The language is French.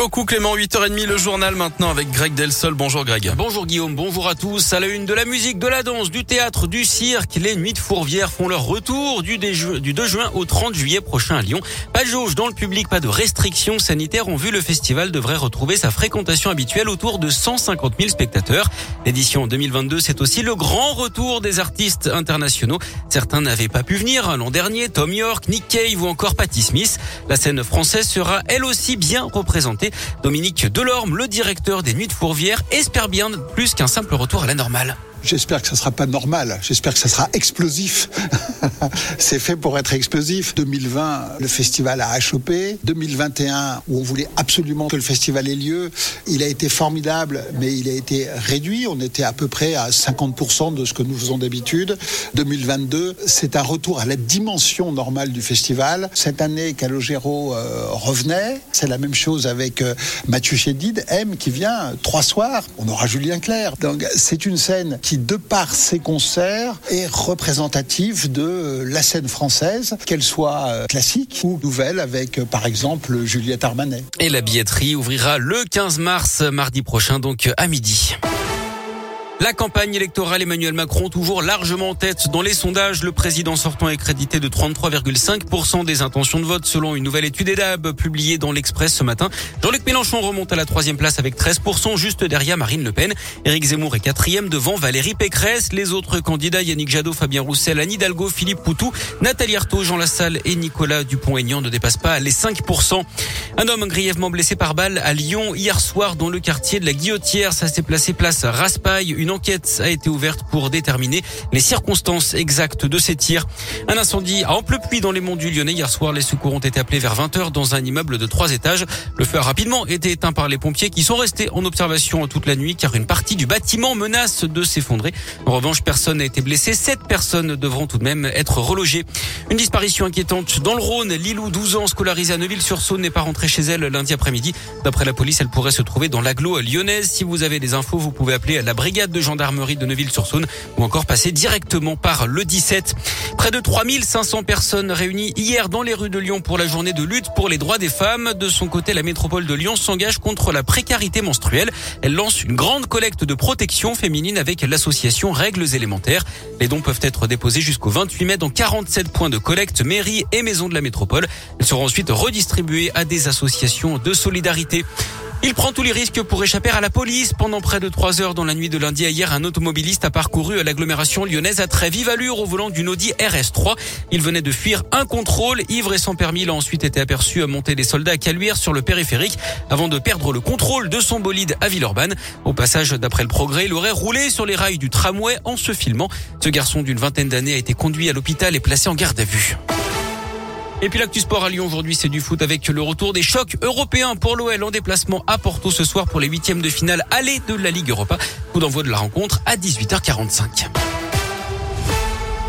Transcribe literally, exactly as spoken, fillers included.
beaucoup Clément, huit heures trente, le journal maintenant avec Greg Delsol. Bonjour Greg. Bonjour Guillaume, bonjour à tous. À la une de la musique, de la danse, du théâtre, du cirque, les nuits de Fourvière font leur retour du deux juin au trente juillet prochain à Lyon. Pas de jauge dans le public, pas de restrictions sanitaires. En vue, le festival devrait retrouver sa fréquentation habituelle autour de cent cinquante mille spectateurs. L'édition deux mille vingt-deux, c'est aussi le grand retour des artistes internationaux. Certains n'avaient pas pu venir l'an dernier, Tom York, Nick Cave ou encore Patti Smith. La scène française sera elle aussi bien représentée. Dominique Delorme, le directeur des Nuits de Fourvière, espère bien plus qu'un simple retour à la normale. J'espère que ça sera pas normal. J'espère que ça sera explosif. C'est fait pour être explosif. deux mille vingt, le festival a chopé. deux mille vingt et un, où on voulait absolument que le festival ait lieu. Il a été formidable, mais il a été réduit. On était à peu près à cinquante pour cent de ce que nous faisons d'habitude. deux mille vingt-deux, c'est un retour à la dimension normale du festival. Cette année, Calogero euh, revenait. C'est la même chose avec euh, Mathieu Chédide, M, qui vient trois soirs. On aura Julien Clerc. Donc, c'est une scène qui, de par ses concerts, est représentative de la scène française, qu'elle soit classique ou nouvelle, avec par exemple Juliette Armanet. Et la billetterie ouvrira le quinze mars, mardi prochain, donc à midi. La campagne électorale, Emmanuel Macron toujours largement en tête dans les sondages. Le président sortant est crédité de trente-trois virgule cinq pour cent des intentions de vote selon une nouvelle étude E D A B publiée dans l'Express ce matin. Jean-Luc Mélenchon remonte à la troisième place avec treize pour cent, juste derrière Marine Le Pen. Éric Zemmour est quatrième devant Valérie Pécresse. Les autres candidats, Yannick Jadot, Fabien Roussel, Anne Hidalgo, Philippe Poutou, Nathalie Arthaud, Jean Lassalle et Nicolas Dupont-Aignan ne dépassent pas les cinq pour cent. Un homme grièvement blessé par balle à Lyon hier soir dans le quartier de la Guillotière. Ça s'est placé place Raspail. Une enquête a été ouverte pour déterminer les circonstances exactes de ces tirs. Un incendie à Amplepuis dans les monts du Lyonnais. Hier soir, les secours ont été appelés vers vingt heures dans un immeuble de trois étages. Le feu a rapidement été éteint par les pompiers qui sont restés en observation toute la nuit car une partie du bâtiment menace de s'effondrer. En revanche, personne n'a été blessé. Sept personnes devront tout de même être relogées. Une disparition inquiétante dans le Rhône. Lilou, douze ans, scolarisée à Neuville-sur-Saône, n'est pas rentrée chez elle lundi après-midi. D'après la police, elle pourrait se trouver dans l'agglo lyonnaise. Si vous avez des infos, vous pouvez appeler la brigade de gendarmerie de Neuville-sur-Saône ou encore passer directement par le dix-sept. Près de trois mille cinq cents personnes réunies hier dans les rues de Lyon pour la journée de lutte pour les droits des femmes. De son côté, la métropole de Lyon s'engage contre la précarité menstruelle. Elle lance une grande collecte de protection féminine avec l'association Règles Élémentaires. Les dons peuvent être déposés jusqu'au vingt-huit mai dans quarante-sept points de collecte, mairies et maisons de la métropole. Elles seront ensuite redistribuées à des associations de solidarité. Il prend tous les risques pour échapper à la police. Pendant près de trois heures dans la nuit de lundi à hier, un automobiliste a parcouru l'agglomération lyonnaise à très vive allure au volant d'une Audi R S trois. Il venait de fuir un contrôle. Ivre et sans permis, il a ensuite été aperçu monter des soldats à Caluire sur le périphérique avant de perdre le contrôle de son bolide à Villeurbanne. Au passage, d'après le Progrès, il aurait roulé sur les rails du tramway en se filmant. Ce garçon d'une vingtaine d'années a été conduit à l'hôpital et placé en garde à vue. Et puis l'actu sport à Lyon aujourd'hui, c'est du foot avec le retour des chocs européens pour l'O L en déplacement à Porto ce soir pour les huitièmes de finale aller de la Ligue Europa. Coup d'envoi de la rencontre à dix-huit heures quarante-cinq.